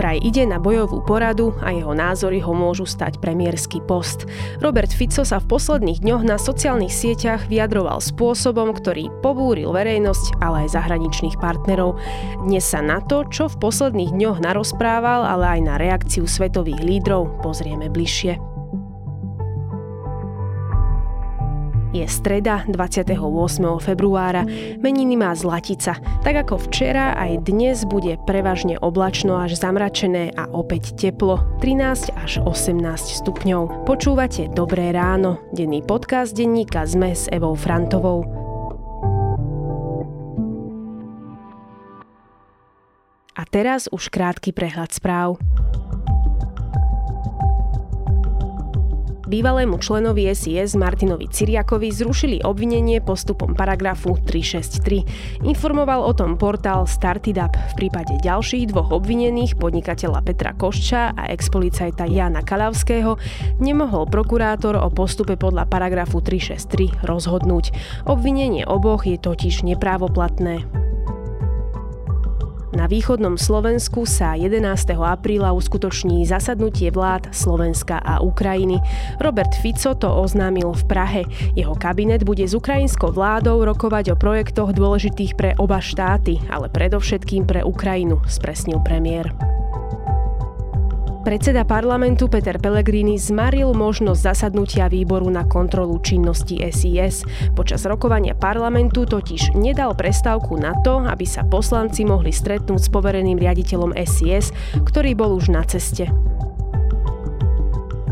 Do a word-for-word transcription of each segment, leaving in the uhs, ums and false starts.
Opraj ide na bojovú poradu a jeho názory ho môžu stať premiérsky post. Robert Fico sa v posledných dňoch na sociálnych sieťach vyjadroval spôsobom, ktorý pobúril verejnosť, ale aj zahraničných partnerov. Dnes sa na to, čo v posledných dňoch narozprával, ale aj na reakciu svetových lídrov pozrieme bližšie. Je streda dvadsiateho ôsmeho februára, meniny má Zlatica. Tak ako včera, aj dnes bude prevažne oblačno až zamračené a opäť teplo, trinásť až osemnásť stupňov. Počúvate Dobré ráno, denný podcast denníka SME s Evou Frantovou. A teraz už krátky prehľad správ. Bývalému členovi es í es Martinovi Ciriakovi zrušili obvinenie postupom paragrafu tri šesť tri. Informoval o tom portál Startidup. V prípade ďalších dvoch obvinených, podnikateľa Petra Košča a expolicajta Jana Kalavského, nemohol prokurátor o postupe podľa paragrafu tri šesť tri rozhodnúť. Obvinenie oboch je totiž neprávoplatné. Na východnom Slovensku sa jedenásteho apríla uskutoční zasadnutie vlád Slovenska a Ukrajiny. Robert Fico to oznámil v Prahe. Jeho kabinet bude s ukrajinskou vládou rokovať o projektoch dôležitých pre oba štáty, ale predovšetkým pre Ukrajinu, spresnil premiér. Predseda parlamentu Peter Pellegrini zmaril možnosť zasadnutia výboru na kontrolu činnosti es í es. Počas rokovania parlamentu totiž nedal prestávku na to, aby sa poslanci mohli stretnúť s povereným riaditeľom es í es, ktorý bol už na ceste.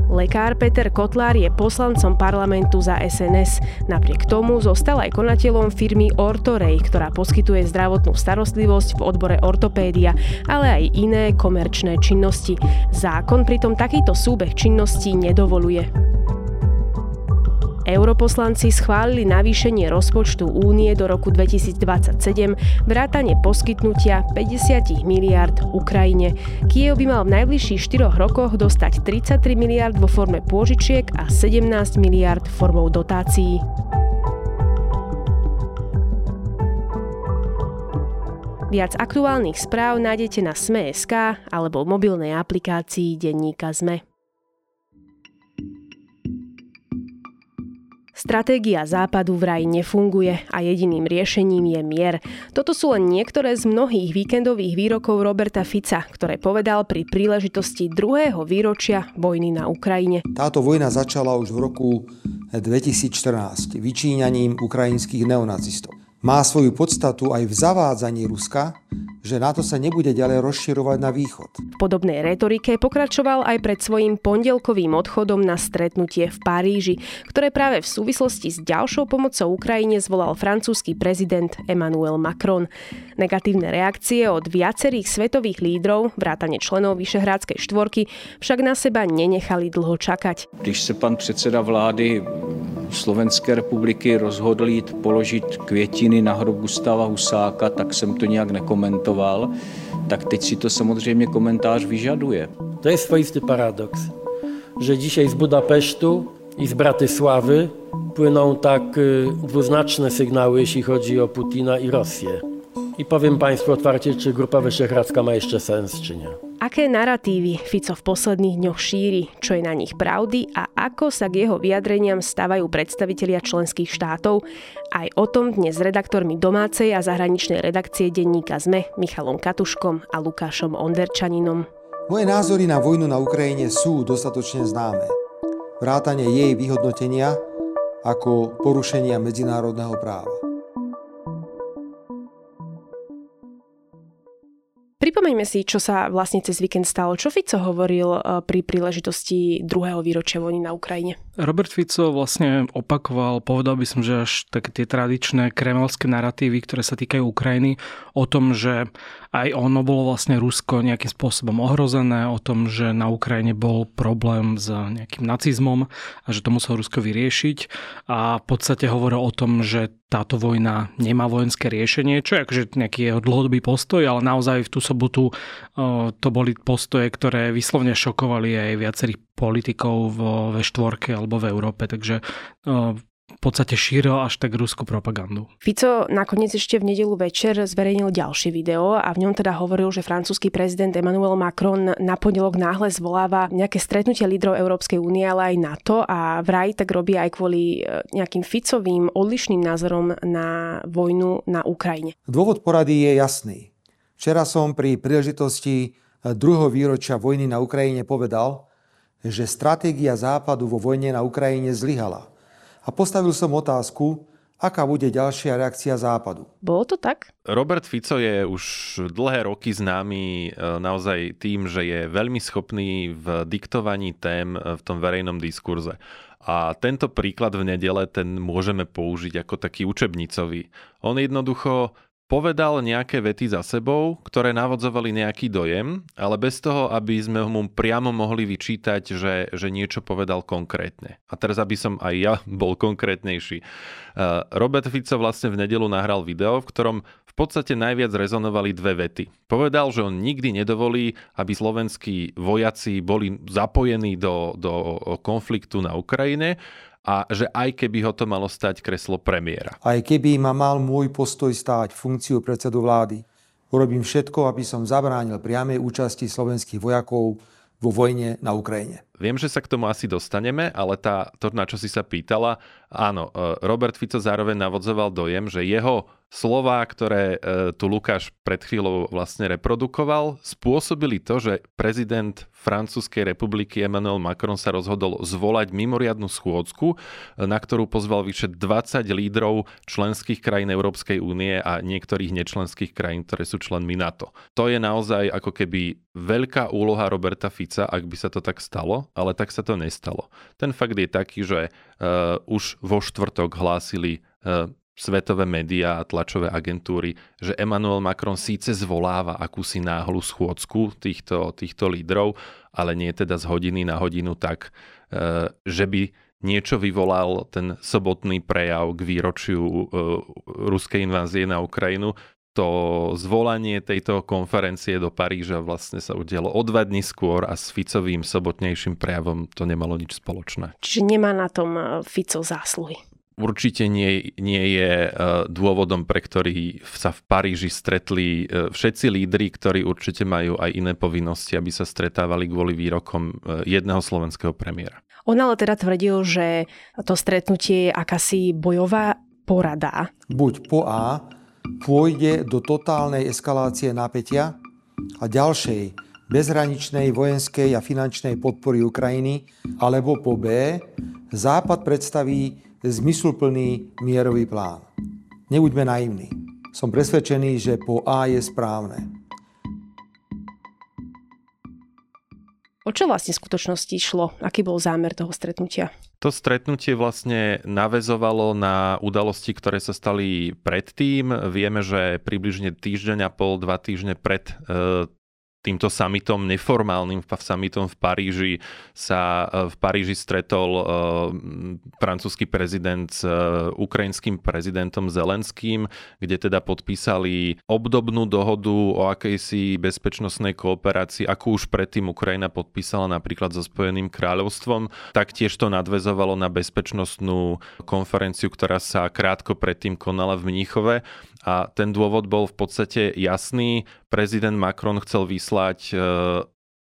Lekár Peter Kotlár je poslancom parlamentu za es en es. Napriek tomu zostal aj konateľom firmy OrtoRej, ktorá poskytuje zdravotnú starostlivosť v odbore ortopédia, ale aj iné komerčné činnosti. Zákon pritom takýto súbeh činností nedovoľuje. Europoslanci schválili navýšenie rozpočtu únie do roku dvetisícdvadsaťsedem, vrátane poskytnutia päťdesiat miliárd Ukrajine. Kyjev by mal v najbližších štyroch rokoch dostať tridsaťtri miliárd vo forme pôžičiek a sedemnásť miliárd formou dotácií. Viac aktuálnych správ nájdete na sme bodka es ká alebo v mobilnej aplikácii denníka SME. Stratégia Západu vraj nefunguje a jediným riešením je mier. Toto sú len niektoré z mnohých víkendových výrokov Roberta Fica, ktoré povedal pri príležitosti druhého výročia vojny na Ukrajine. Táto vojna začala už v roku dvetisícštrnásť vyčíňaním ukrajinských neonacistov. Má svoju podstatu aj v zavádzaní Ruska, že NATO sa nebude ďalej rozširovať na východ. V podobnej retorike pokračoval aj pred svojím pondelkovým odchodom na stretnutie v Paríži, ktoré práve v súvislosti s ďalšou pomocou Ukrajine zvolal francúzsky prezident Emmanuel Macron. Negatívne reakcie od viacerých svetových lídrov, vrátane členov Vyšehradskej štvorky, však na seba nenechali dlho čakať. Když sa pán predseda vlády Slovenské republiky rozhodl jít položit květiny na hrob Gustava Husáka, tak jsem to nějak nekomentoval, tak teď si to samozřejmě komentář vyžaduje. To je swoisty paradoks, že dzisiaj z Budapesztu i z Bratysławy płyną tak dwuznaczne sygnały, jeśli chodzi o Putina i Rosję. I powiem Państwu otwarcie, czy Grupa Wyszehradzka ma jeszcze sens, czy nie. Aké naratívy Fico v posledných dňoch šíri, čo je na nich pravdy a ako sa k jeho vyjadreniam stavajú predstavitelia členských štátov? Aj o tom dnes s redaktormi domácej a zahraničnej redakcie denníka SME Michalom Katuškom a Lukášom Onderčaninom. Moje názory na vojnu na Ukrajine sú dostatočne známe. Vrátane jej vyhodnotenia ako porušenia medzinárodného práva. Pripomeňme si, čo sa vlastne cez víkend stalo. Čo Fico hovoril pri príležitosti druhého výročia vojny na Ukrajine? Robert Fico vlastne opakoval, povedal by som, že až také tie tradičné kremelské naratívy, ktoré sa týkajú Ukrajiny, o tom, že aj ono bolo vlastne Rusko nejakým spôsobom ohrozené, o tom, že na Ukrajine bol problém s nejakým nacizmom a že to muselo Rusko vyriešiť. A v podstate hovoril o tom, že táto vojna nemá vojenské riešenie, čo je akože nejaký jeho dlhodobý postoj, ale naozaj v tú sobotu to boli postoje, ktoré vyslovne šokovali aj viacerých politikov vo vé štvorke alebo v Európe. Takže v podstate šíril až tak ruskú propagandu. Fico nakoniec ešte v nedeľu večer zverejnil ďalšie video a v ňom teda hovoril, že francúzsky prezident Emmanuel Macron na pondelok náhle zvoláva nejaké stretnutie lídrov Európskej únie, ale aj NATO a vraj tak robí aj kvôli nejakým Ficovým odlišným názorom na vojnu na Ukrajine. Dôvod porady je jasný. Včera som pri príležitosti druhého výročia vojny na Ukrajine povedal, že stratégia Západu vo vojne na Ukrajine zlyhala. A postavil som otázku, aká bude ďalšia reakcia Západu. Bolo to tak? Robert Fico je už dlhé roky známy naozaj tým, že je veľmi schopný v diktovaní tém v tom verejnom diskurze. A tento príklad v nedele, ten môžeme použiť ako taký učebnicový. On jednoducho povedal nejaké vety za sebou, ktoré navodzovali nejaký dojem, ale bez toho, aby sme mu priamo mohli vyčítať, že, že niečo povedal konkrétne. A teraz, aby som aj ja bol konkrétnejší. Robert Fico vlastne v nedeľu nahral video, v ktorom v podstate najviac rezonovali dve vety. Povedal, že on nikdy nedovolí, aby slovenskí vojaci boli zapojení do, do konfliktu na Ukrajine, a že aj keby ho to malo stať kreslo premiéra. Aj keby ma mal môj postoj stáť funkciu predsedu vlády, urobím všetko, aby som zabránil priamej účasti slovenských vojakov vo vojne na Ukrajine. Viem, že sa k tomu asi dostaneme, ale tá, to, na čo si sa pýtala, áno, Robert Fico zároveň navodzoval dojem, že jeho slová, ktoré tu Lukáš pred chvíľou vlastne reprodukoval, spôsobili to, že prezident Francúzskej republiky Emmanuel Macron sa rozhodol zvolať mimoriadnu schôdzku, na ktorú pozval vyše dvadsať lídrov členských krajín Európskej únie a niektorých nečlenských krajín, ktoré sú členmi NATO. To je naozaj ako keby veľká úloha Roberta Fica, ak by sa to tak stalo, ale tak sa to nestalo. Ten fakt je taký, že uh, už vo štvrtok hlásili uh, svetové médiá a tlačové agentúry, že Emmanuel Macron síce zvoláva akúsi náhlu schôdzku týchto, týchto lídrov, ale nie teda z hodiny na hodinu tak, že by niečo vyvolal ten sobotný prejav k výročiu ruskej invázie na Ukrajinu. To zvolanie tejto konferencie do Paríža vlastne sa udialo o dva dni skôr a s Ficovým sobotnejším prejavom to nemalo nič spoločné. Čiže nemá na tom Fico zásluhy? Určite nie, nie je dôvodom, pre ktorý sa v Paríži stretli všetci lídri, ktorí určite majú aj iné povinnosti, aby sa stretávali kvôli výrokom jedného slovenského premiéra. On ale teda tvrdil, že to stretnutie je akási bojová porada. Buď po A pôjde do totálnej eskalácie napätia a ďalšej bezhraničnej vojenskej a finančnej podpory Ukrajiny, alebo po B Západ predstaví zmysluplný mierový plán. Nebuďme naivní. Som presvedčený, že po A je správne. O čo vlastne v skutočnosti šlo? Aký bol zámer toho stretnutia? To stretnutie vlastne naväzovalo na udalosti, ktoré sa stali predtým. Vieme, že približne týždeň a pol, dva týždne pred e- týmto summitom, neformálnym summitom v Paríži sa v Paríži stretol francúzsky prezident s ukrajinským prezidentom Zelenským, kde teda podpísali obdobnú dohodu o akejsi bezpečnostnej kooperácii, akú už predtým Ukrajina podpísala napríklad so Spojeným kráľovstvom. Taktiež to nadväzovalo na bezpečnostnú konferenciu, ktorá sa krátko predtým konala v Mníchove. A ten dôvod bol v podstate jasný. Prezident Macron chcel vyslať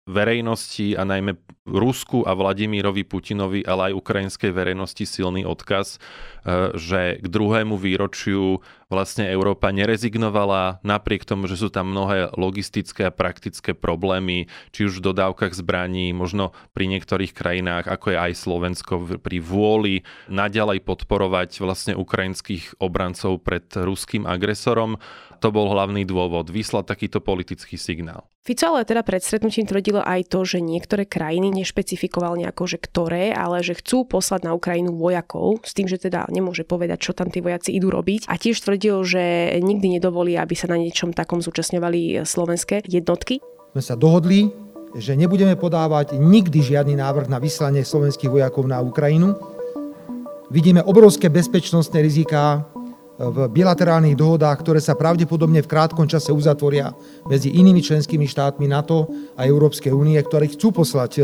verejnosti a najmä Rusku a Vladimírovi Putinovi, ale aj ukrajinskej verejnosti silný odkaz, že k druhému výročiu vlastne Európa nerezignovala napriek tomu, že sú tam mnohé logistické a praktické problémy, či už v dodávkach zbraní, možno pri niektorých krajinách, ako je aj Slovensko, pri vôli naďalej podporovať vlastne ukrajinských obrancov pred ruským agresorom. To bol hlavný dôvod, vyslať takýto politický signál. Fico ale teda pred stretnutím tvrdilo aj to, že niektoré krajiny, nešpecifikoval nejako, že ktoré, ale že chcú poslať na Ukrajinu vojakov, s tým, že teda nemôže povedať, čo tam tí vojaci idú robiť. A tiež tvrdil, že nikdy nedovolí, aby sa na niečom takom zúčastňovali slovenské jednotky. My sa dohodli, že nebudeme podávať nikdy žiadny návrh na vyslanie slovenských vojakov na Ukrajinu. Vidíme obrovské bezpečnostné riziká v bilaterálnych dohodách, ktoré sa pravdepodobne v krátkom čase uzatvoria medzi inými členskými štátmi NATO a Európskej únie, ktoré chcú poslať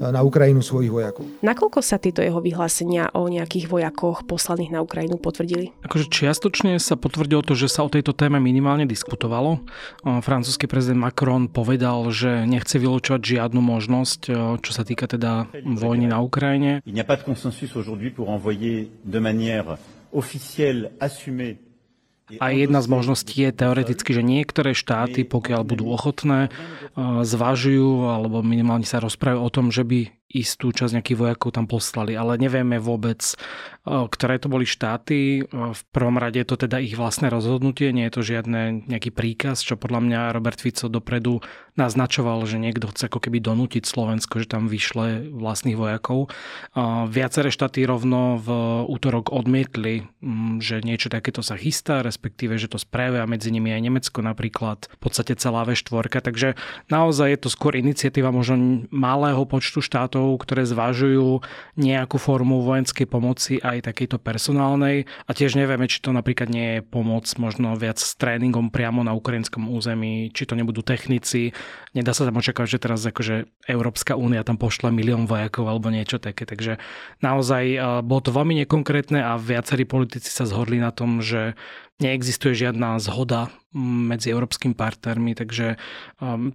na Ukrajinu svojich vojakov. Nakoľko sa tieto jeho vyhlásenia o nejakých vojakoch poslaných na Ukrajinu potvrdili? Akože čiastočne sa potvrdilo to, že sa o tejto téme minimálne diskutovalo. Francúzsky prezident Macron povedal, že nechce vylučovať žiadnu možnosť, čo sa týka teda vojny na Ukrajine. Il n'y a pas de consensus aujourd'hui pour envoyer de manière officielle assumée. A jedna z možností je teoreticky, že niektoré štáty, pokiaľ budú ochotné, zvažujú alebo minimálne sa rozprávajú o tom, že by istú časť nejakých vojakov tam poslali. Ale nevieme vôbec, ktoré to boli štáty. V prvom rade je to teda ich vlastné rozhodnutie, nie je to žiadne nejaký príkaz, čo podľa mňa Robert Fico dopredu naznačoval, že niekto chce ako keby donútiť Slovensko, že tam vyšle vlastných vojakov. Viaceré štáty rovno v útorok odmietli, že niečo takéto sa chystá, respektíve, že to spravia, medzi nimi aj Nemecko napríklad, v podstate celá vé štyri. Takže naozaj je to skôr iniciatíva možno malého počtu štátov, ktoré zvažujú nejakú formu vojenskej pomoci, aj takejto personálnej. A tiež nevieme, či to napríklad nie je pomoc možno viac s tréningom priamo na ukrajinskom území, či to nebudú technici. Nedá sa tam očakávať, že teraz akože Európska únia tam pošle milión vojakov alebo niečo také. Takže naozaj bolo to veľmi nekonkrétne a viacerí politici sa zhodli na tom, že neexistuje žiadna zhoda medzi európskymi partnermi, takže um,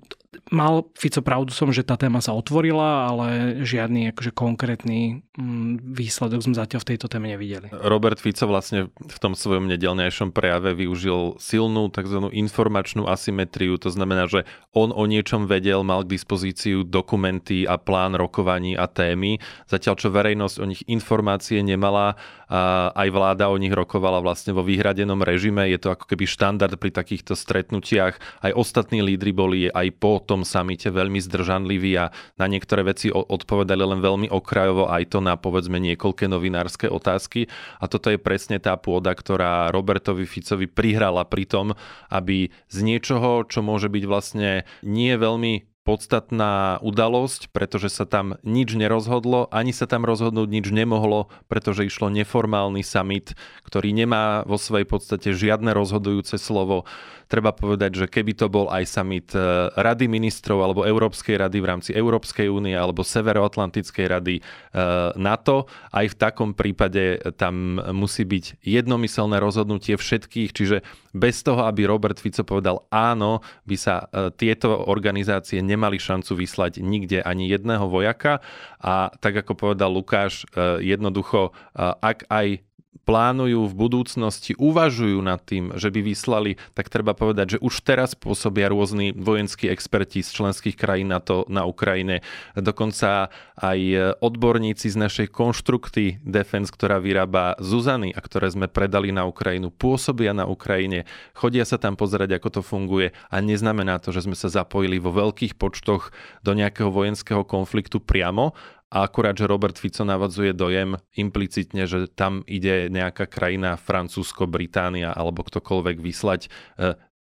mal Fico pravdu som, že tá téma sa otvorila, ale žiadny akože konkrétny um, výsledok sme zatiaľ v tejto téme nevideli. Robert Fico vlastne v tom svojom nedeľnejšom prejave využil silnú tzv. Informačnú asymetriu, to znamená, že on o niečom vedel, mal k dispozíciu dokumenty a plán rokovaní a témy, zatiaľ čo verejnosť o nich informácie nemala a aj vláda o nich rokovala vlastne vo vyhradenom režime. Je to ako keby štandard pri takýchto stretnutiach. Aj ostatní lídri boli aj po tom samite veľmi zdržanliví a na niektoré veci odpovedali len veľmi okrajovo, aj to na povedzme niekoľké novinárske otázky. A toto je presne tá pôda, ktorá Robertovi Ficovi prihrala pri tom, aby z niečoho, čo môže byť vlastne nie veľmi podstatná udalosť, pretože sa tam nič nerozhodlo, ani sa tam rozhodnúť nič nemohlo, pretože išlo neformálny summit, ktorý nemá vo svojej podstate žiadne rozhodujúce slovo. Treba povedať, že keby to bol aj summit Rady ministrov alebo Európskej rady v rámci Európskej únie alebo Severoatlantickej rady NATO, aj v takom prípade tam musí byť jednomyselné rozhodnutie všetkých, čiže bez toho, aby Robert Fico povedal áno, by sa tieto organizácie nemali mali šancu vyslať nikde ani jedného vojaka a tak ako povedal Lukáš, jednoducho ak aj plánujú v budúcnosti, uvažujú nad tým, že by vyslali, tak treba povedať, že už teraz pôsobia rôzni vojenskí experti z členských krajín NATO na Ukrajine. Dokonca aj odborníci z našej Konštrukty Defense, ktorá vyrába Zuzany a ktoré sme predali na Ukrajinu, pôsobia na Ukrajine, chodia sa tam pozerať, ako to funguje a neznamená to, že sme sa zapojili vo veľkých počtoch do nejakého vojenského konfliktu priamo. A akurát, že Robert Fico navodzuje dojem implicitne, že tam ide nejaká krajina, Francúzsko, Británia alebo ktokoľvek vyslať e,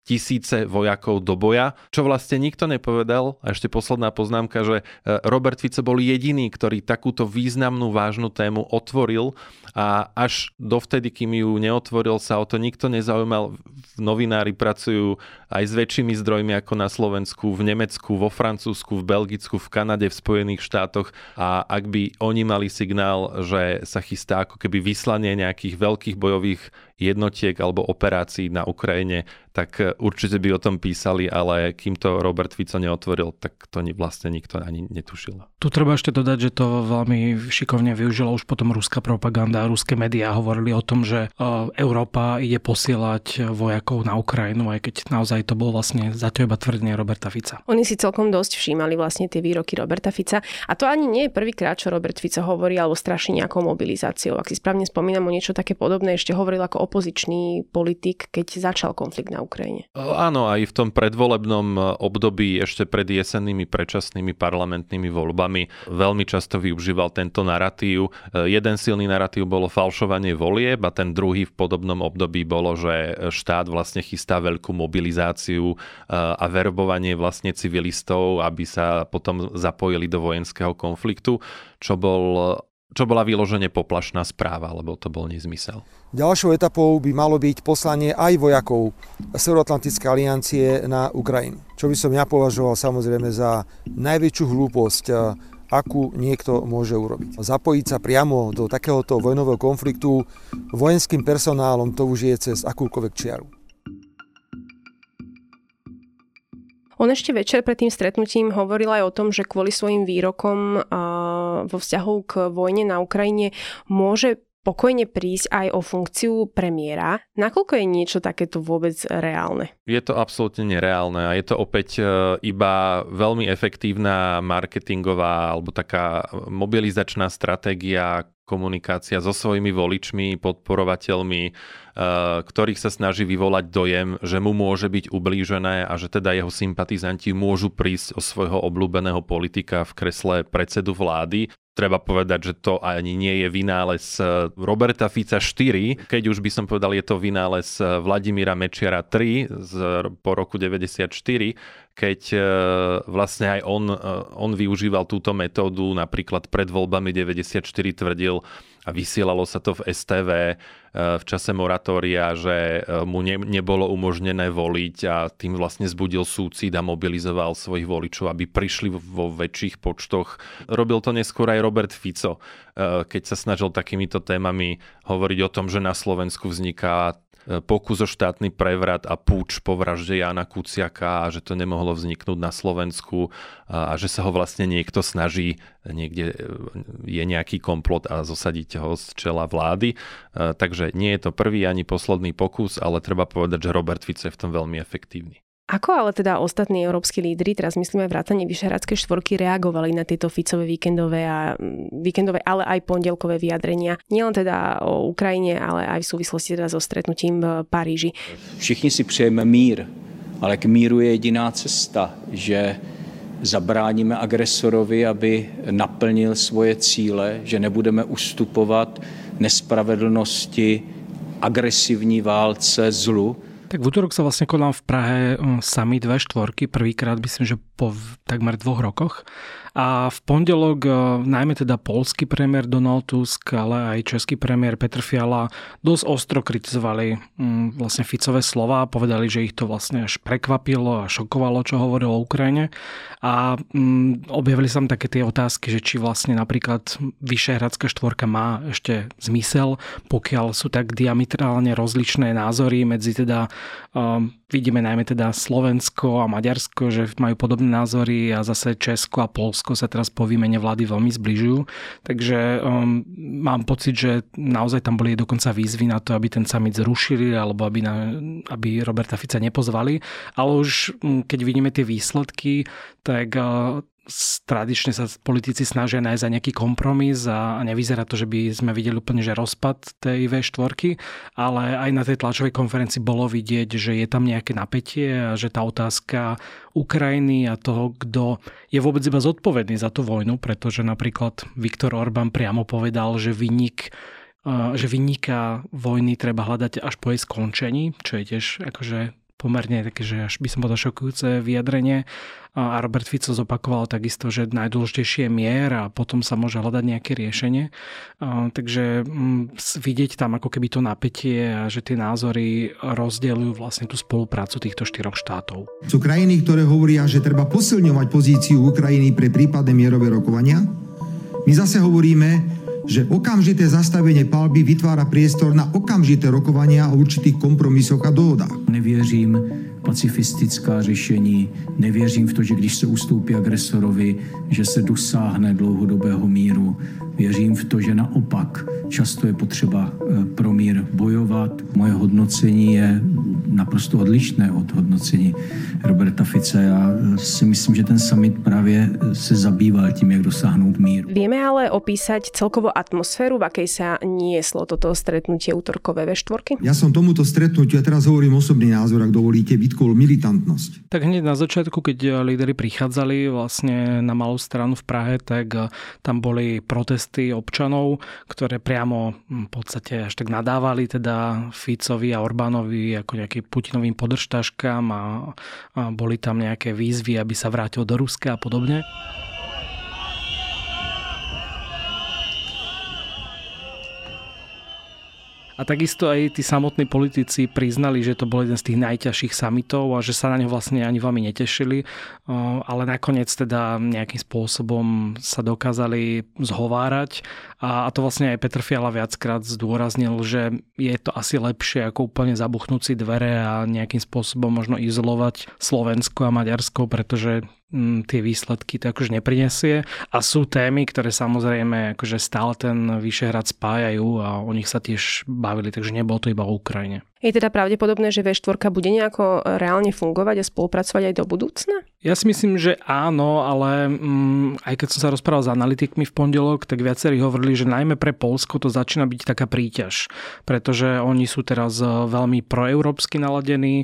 tisíce vojakov do boja, čo vlastne nikto nepovedal. A ešte posledná poznámka, že Robert Fico bol jediný, ktorý takúto významnú, vážnu tému otvoril a až dovtedy, kým ju neotvoril, sa o to nikto nezaujímal. Novinári pracujú aj s väčšími zdrojmi ako na Slovensku, v Nemecku, vo Francúzsku, v Belgicku, v Kanade, v Spojených štátoch a ak by oni mali signál, že sa chystá ako keby vyslanie nejakých veľkých bojových jednotiek alebo operácií na Ukrajine, tak určite by o tom písali, ale kým to Robert Fico neotvoril, tak to vlastne nikto ani netušil. Tu treba ešte dodať, že to veľmi šikovne využila už potom ruská propaganda a ruské médiá hovorili o tom, že Európa ide posielať vojakov na Ukrajinu, aj keď naozaj to bolo vlastne za to iba tvrdenie Roberta Fica. Oni si celkom dosť všímali vlastne tie výroky Roberta Fica a to ani nie je prvýkrát, čo Robert Fico hovorí alebo straší nejakou mobilizáciou. Ak si správne spomínam, o niečo také podobné ešte hovoril ako opozičný politik, keď začal konflikt na Ukrajine. Áno, aj v tom predvolebnom období ešte pred jesennými predčasnými parlamentnými voľbami veľmi často využíval tento narratív. Jeden silný narratív bolo falšovanie volieb a ten druhý v podobnom období bolo, že štát vlastne chystá veľkú mobilizáciu a verbovanie vlastne civilistov, aby sa potom zapojili do vojenského konfliktu, čo bol čo bola vyložene poplašná správa, lebo to bol nezmysel. Ďalšou etapou by malo byť poslanie aj vojakov Severoatlantické aliancie na Ukrajinu. Čo by som ja považoval samozrejme za najväčšiu hlúposť akú niekto môže urobiť. Zapojiť sa priamo do takéhoto vojnového konfliktu vojenským personálom, to už je cez akúkoľvek čiaru. On ešte večer pred tým stretnutím hovoril aj o tom, že kvôli svojim výrokom vo vzťahu k vojne na Ukrajine môže pokojne prísť aj o funkciu premiéra. Nakoľko je niečo takéto vôbec reálne? Je to absolútne nereálne a je to opäť iba veľmi efektívna marketingová alebo taká mobilizačná stratégia, komunikácia so svojimi voličmi, podporovateľmi, ktorých sa snaží vyvolať dojem, že mu môže byť ublížené a že teda jeho sympatizanti môžu prísť o svojho obľúbeného politika v kresle predsedu vlády. Treba povedať, že to ani nie je vynález Roberta Fica štyri. Keď už by som povedal, je to vynález Vladimíra Mečiara tri z, po roku deväťdesiatštyri, keď vlastne aj on, on využíval túto metódu, napríklad pred voľbami deväťdesiatštyri tvrdil a vysielalo sa to v es té vé v čase moratória, že mu ne, nebolo umožnené voliť a tým vlastne zbudil súcit a mobilizoval svojich voličov, aby prišli vo väčších počtoch. Robil to neskôr aj Robert Fico, keď sa snažil takýmito témami hovoriť o tom, že na Slovensku vzniká pokus o štátny prevrat a púč po vražde Jana Kuciaka a že to nemohlo vzniknúť na Slovensku a že sa ho vlastne niekto snaží, niekde je nejaký komplot a zosadiť ho z čela vlády. Takže nie je to prvý ani posledný pokus, ale treba povedať, že Robert Fico je v tom veľmi efektívny. Ako ale teda ostatní európski lídri, teraz myslíme vrátane Vyšehradskej štvorky, reagovali na tieto Ficové víkendové, a, víkendové, ale aj pondelkové vyjadrenia? Nielen teda o Ukrajine, ale aj v súvislosti teda so stretnutím v Paríži. Všichni si přejeme mír, ale k míru je jediná cesta, že zabráníme agresorovi, aby naplnil svoje cíle, že nebudeme ustupovat nespravedlnosti, agresivní válce, zlu. Tak v útorok sa vlastne konal v Prahe summit dve štvorky, prvýkrát myslím, že po takmer dvoch rokoch. A v pondelok najmä teda poľský premiér Donald Tusk, ale aj český premiér Petr Fiala dosť ostro kritizovali vlastne Ficové slova, povedali, že ich to vlastne až prekvapilo a šokovalo, čo hovorilo o Ukrajine. A objavili sa tam také tie otázky, že či vlastne napríklad Vyšehradská štvorka má ešte zmysel, pokiaľ sú tak diametrálne rozličné názory medzi teda Um, vidíme najmä teda Slovensko a Maďarsko, že majú podobné názory a zase Česko a Poľsko sa teraz po výmene vlády veľmi zbližujú. Takže um, mám pocit, že naozaj tam boli dokonca výzvy na to, aby ten summit zrušili alebo aby, na, aby Roberta Fica nepozvali. Ale už um, keď vidíme tie výsledky, tak Uh, tradične sa politici snažia nájsť aj nejaký kompromis a nevyzerá to, že by sme videli úplne, že rozpad tej vé štyri, ale aj na tej tlačovej konferencii bolo vidieť, že je tam nejaké napätie a že tá otázka Ukrajiny a toho, kto je vôbec iba zodpovedný za tú vojnu, pretože napríklad Viktor Orbán priamo povedal, že vynik že vynika vojny treba hľadať až po jej skončení, čo je tiež akože pomerne také, že až by som bol šokujúce vyjadrenie. A Robert Fico zopakoval takisto, že najdôležitejšie je mier a potom sa môže hľadať nejaké riešenie. A takže m, vidieť tam ako keby to napätie a že tie názory rozdielujú vlastne tú spoluprácu týchto štyroch štátov. Sú krajiny, ktoré hovoria, že treba posilňovať pozíciu Ukrajiny pre prípadne mierové rokovania. My zase hovoríme, že okamžité zastavenie palby vytvára priestor na okamžité rokovania o určitých kompromisoch a dohodách. Nevěřím pacifistická řešení, nevěřím v to, že když se ustoupí agresorovi, že se dosáhne dlouhodobého míru. Věřím v to, že naopak často je potřeba pro mír bojovat. Moje hodnocení je naprosto odlišné od hodnocení Roberta Fice. Já si myslím, že ten summit právě se zabýval tím, jak dosáhnout míru. Vieme ale opísať celkovo atmosféru, v akej sa nieslo toto stretnutie útorkové vé štyri? Ja som tomuto stretnutiu, ja teraz hovorím osobný názor, ak dovolíte, vytkol militantnosť. Tak hneď na začiatku, keď líderi prichádzali vlastne na malú stranu v Prahe, tak tam boli protesty občanov, ktoré priamo v podstate až tak nadávali teda Ficovi a Orbánovi ako nejakým Putinovým podržtaškám a, a boli tam nejaké výzvy, aby sa vrátil do Ruska a podobne. A takisto aj tí samotní politici priznali, že to bol jeden z tých najťažších samitov a že sa na ňo vlastne ani veľmi netešili, ale nakoniec teda nejakým spôsobom sa dokázali zhovárať a to vlastne aj Petr Fiala viackrát zdôraznil, že je to asi lepšie ako úplne zabuchnúť si dvere a nejakým spôsobom možno izolovať Slovensko a Maďarsko, pretože tie výsledky tak už neprinesie. A sú témy, ktoré samozrejme akože stále ten Vyšehrad spájajú a o nich sa tiež bavili, takže nebolo to iba o Ukrajine. Je teda pravdepodobné, že vé štyri bude nejako reálne fungovať a spolupracovať aj do budúcna? Ja si myslím, že áno, ale mm, aj keď som sa rozprával s analytikmi v pondelok, tak viacerí hovorili, že najmä pre Poľsko to začína byť taká príťaž, pretože oni sú teraz veľmi proeurópsky naladení.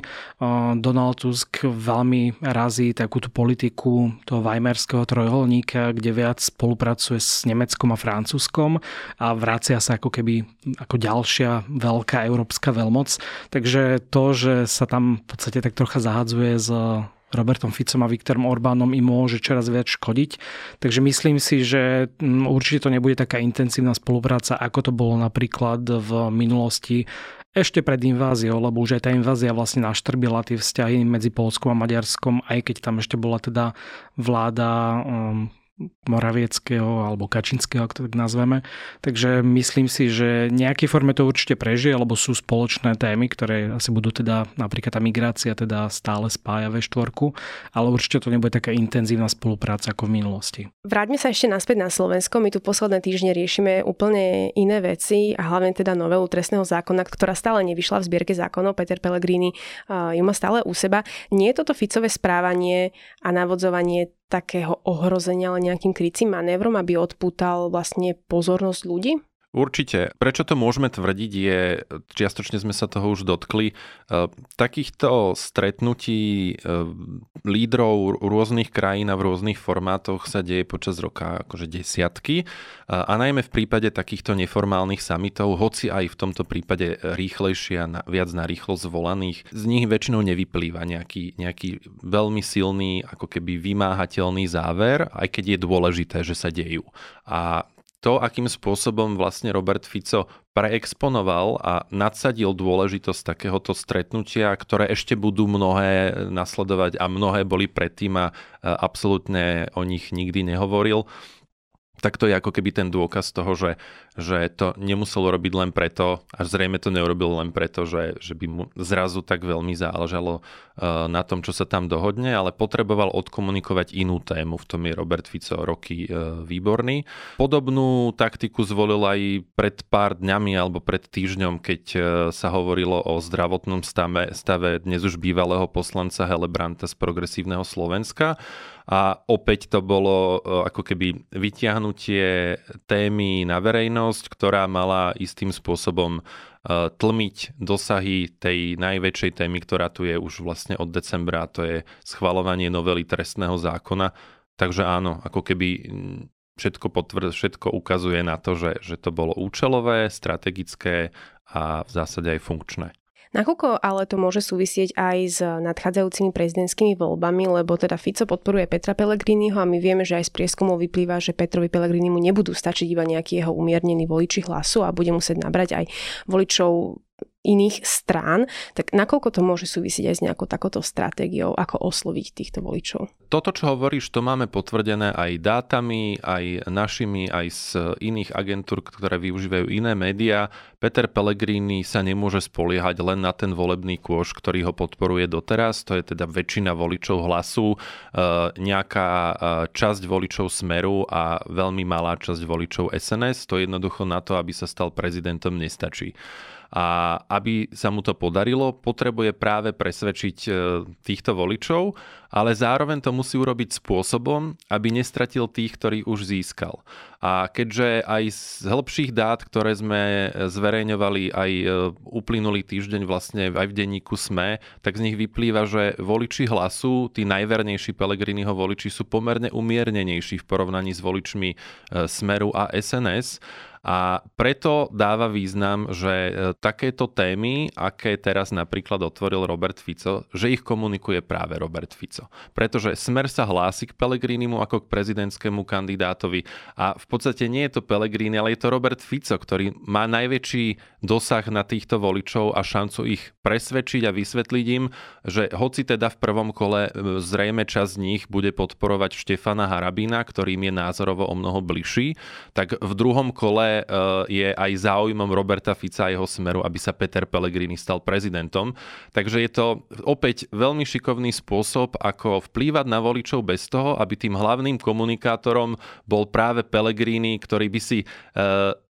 Donald Tusk veľmi razí takúto politiku toho weimarského trojuholníka, kde viac spolupracuje s Nemeckom a Francúzskom a vracia sa ako keby ako ďalšia veľká európska veľmoc. Takže to, že sa tam v podstate tak trocha zahadzuje s Robertom Ficom a Viktorom Orbánom, im môže čoraz viac škodiť. Takže myslím si, že určite to nebude taká intenzívna spolupráca, ako to bolo napríklad v minulosti ešte pred inváziou, lebo už aj tá invázia vlastne naštrbila tie vzťahy medzi Poľskom a Maďarskom, aj keď tam ešte bola teda vláda Moravieckého alebo Kačinského, ak to tak nazveme. Takže myslím si, že nejaké forme to určite prežije, lebo sú spoločné témy, ktoré asi budú teda, napríklad tá migrácia teda stále spája vé štyri, ale určite to nebude taká intenzívna spolupráca ako v minulosti. Vráťme sa ešte naspäť na Slovensko. My tu posledné týždne riešime úplne iné veci a hlavne teda novelu trestného zákona, ktorá stále nevyšla v zbierke zákonov. Peter Pellegrini ju má stále u seba. Nie je toto Ficové správanie a navodzovanie takého ohrozenia, ale nejakým krycím manévrom, aby odpútal vlastne pozornosť ľudí? Určite. Prečo to môžeme tvrdiť je, čiastočne sme sa toho už dotkli, takýchto stretnutí lídrov rôznych krajín a v rôznych formátoch sa deje počas roka akože desiatky a najmä v prípade takýchto neformálnych summitov, hoci aj v tomto prípade rýchlejšie a viac na rýchlo zvolaných, z nich väčšinou nevyplýva nejaký, nejaký veľmi silný, ako keby vymáhateľný záver, aj keď je dôležité, že sa dejú. A to, akým spôsobom vlastne Robert Fico preexponoval a nadsadil dôležitosť takéhoto stretnutia, ktoré ešte budú mnohé nasledovať a mnohé boli predtým a absolútne o nich nikdy nehovoril, tak to je ako keby ten dôkaz toho, že, že to nemuselo robiť len preto, až zrejme to neurobil len preto, že, že by mu zrazu tak veľmi záležalo na tom, čo sa tam dohodne, ale potreboval odkomunikovať inú tému. V tom je Robert Fico roky výborný. Podobnú taktiku zvolil aj pred pár dňami alebo pred týždňom, keď sa hovorilo o zdravotnom stave, stave dnes už bývalého poslanca Helebranta z Progresívneho Slovenska. A opäť to bolo ako keby vytiahnutie témy na verejnosť, ktorá mala istým spôsobom tlmiť dosahy tej najväčšej témy, ktorá tu je už vlastne od decembra, to je schvaľovanie novely trestného zákona. Takže áno, ako keby všetko, potvr- všetko ukazuje na to, že, že to bolo účelové, strategické a v zásade aj funkčné. Nakoľko ale to môže súvisieť aj s nadchádzajúcimi prezidentskými voľbami, lebo teda Fico podporuje Petra Pellegriniho a my vieme, že aj z prieskumov vyplýva, že Petrovi Pellegrinimu nebudú stačiť iba nejaký jeho umiernený voliči hlasu a bude musieť nabrať aj voličov iných strán, tak nakoľko to môže súvisieť aj s nejakou takouto stratégiou, ako osloviť týchto voličov? Toto, čo hovoríš, to máme potvrdené aj dátami, aj našimi, aj z iných agentúr, ktoré využívajú iné médiá. Peter Pellegrini sa nemôže spoliehať len na ten volebný kôš, ktorý ho podporuje doteraz, to je teda väčšina voličov Hlasu, nejaká časť voličov Smeru a veľmi malá časť voličov es en es. To jednoducho na to, aby sa stal prezidentom, nestačí. A aby sa mu to podarilo, potrebuje práve presvedčiť týchto voličov, ale zároveň to musí urobiť spôsobom, aby nestratil tých, ktorých už získal. A keďže aj z hĺbších dát, ktoré sme zverejňovali aj uplynulý týždeň vlastne aj v denníku SME, tak z nich vyplýva, že voliči Hlasu, tí najvernejší Pellegriniho voliči sú pomerne umiernenejší v porovnaní s voličmi Smeru a es en es. A preto dáva význam, že takéto témy, aké teraz napríklad otvoril Robert Fico, že ich komunikuje práve Robert Fico. Pretože Smer sa hlási k Pellegrinimu ako k prezidentskému kandidátovi. A v podstate nie je to Pellegrini, ale je to Robert Fico, ktorý má najväčší dosah na týchto voličov a šancu ich presvedčiť a vysvetliť im, že hoci teda v prvom kole zrejme časť z nich bude podporovať Štefana Harabina, ktorým je názorovo o mnoho bližší, tak v druhom kole je aj záujmom Roberta Fica a jeho Smeru, aby sa Peter Pellegrini stal prezidentom. Takže je to opäť veľmi šikovný spôsob, ako vplývať na voličov bez toho, aby tým hlavným komunikátorom bol práve Pellegrini, ktorý by si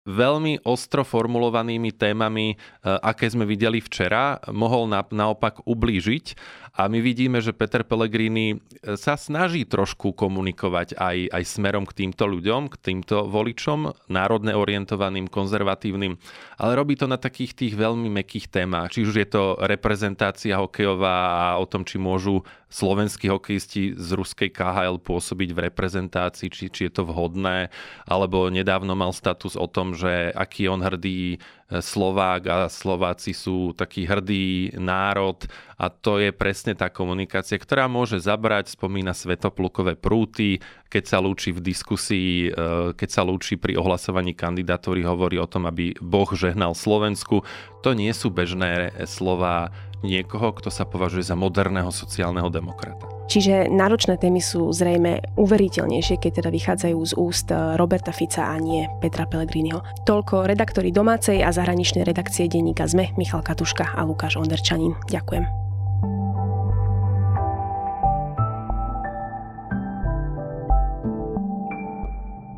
veľmi ostro formulovanými témami, aké sme videli včera, mohol na, naopak ublížiť. A my vidíme, že Peter Pellegrini sa snaží trošku komunikovať aj, aj smerom k týmto ľuďom, k týmto voličom, národne orientovaným, konzervatívnym. Ale robí to na takých tých veľmi mäkkých témach. Či už je to reprezentácia hokejová a o tom, či môžu slovenskí hokejisti z ruskej ká há el pôsobiť v reprezentácii, či, či je to vhodné, alebo nedávno mal status o tom, že aký on hrdý Slovák a Slováci sú taký hrdý národ, a to je presne tá komunikácia, ktorá môže zabrať, spomína svetoplukové prúty, keď sa lúči v diskusii, keď sa lúči pri ohlasovaní kandidatúry, hovorí o tom, aby Boh žehnal Slovensku. To nie sú bežné slová niekoho, kto sa považuje za moderného sociálneho demokrata. Čiže náročné témy sú zrejme uveriteľnejšie, keď teda vychádzajú z úst Roberta Fica a nie Petra Pellegriniho. Toľko redaktori domácej a zahraničnej redakcie denníka SME, Michal Katuška a Lukáš Onderčanín. Ďakujem.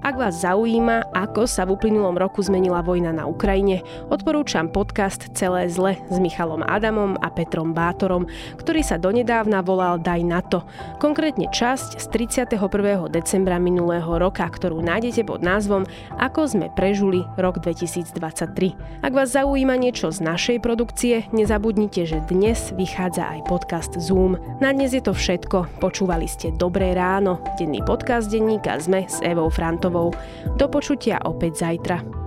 Ak vás zaujíma, ako sa v uplynulom roku zmenila vojna na Ukrajine, odporúčam podcast Celé zle s Michalom Adamom a Petrom Bátorom, ktorý sa donedávna volal Daj NATO. Konkrétne časť z tridsiateho prvého decembra minulého roka, ktorú nájdete pod názvom Ako sme prežili rok dvetisícdvadsaťtri. Ak vás zaujíma niečo z našej produkcie, nezabudnite, že dnes vychádza aj podcast Zoom. Na dnes je to všetko. Počúvali ste Dobré ráno, denný podcast denníka SME s Evou Frantovou. Do počutia opäť zajtra.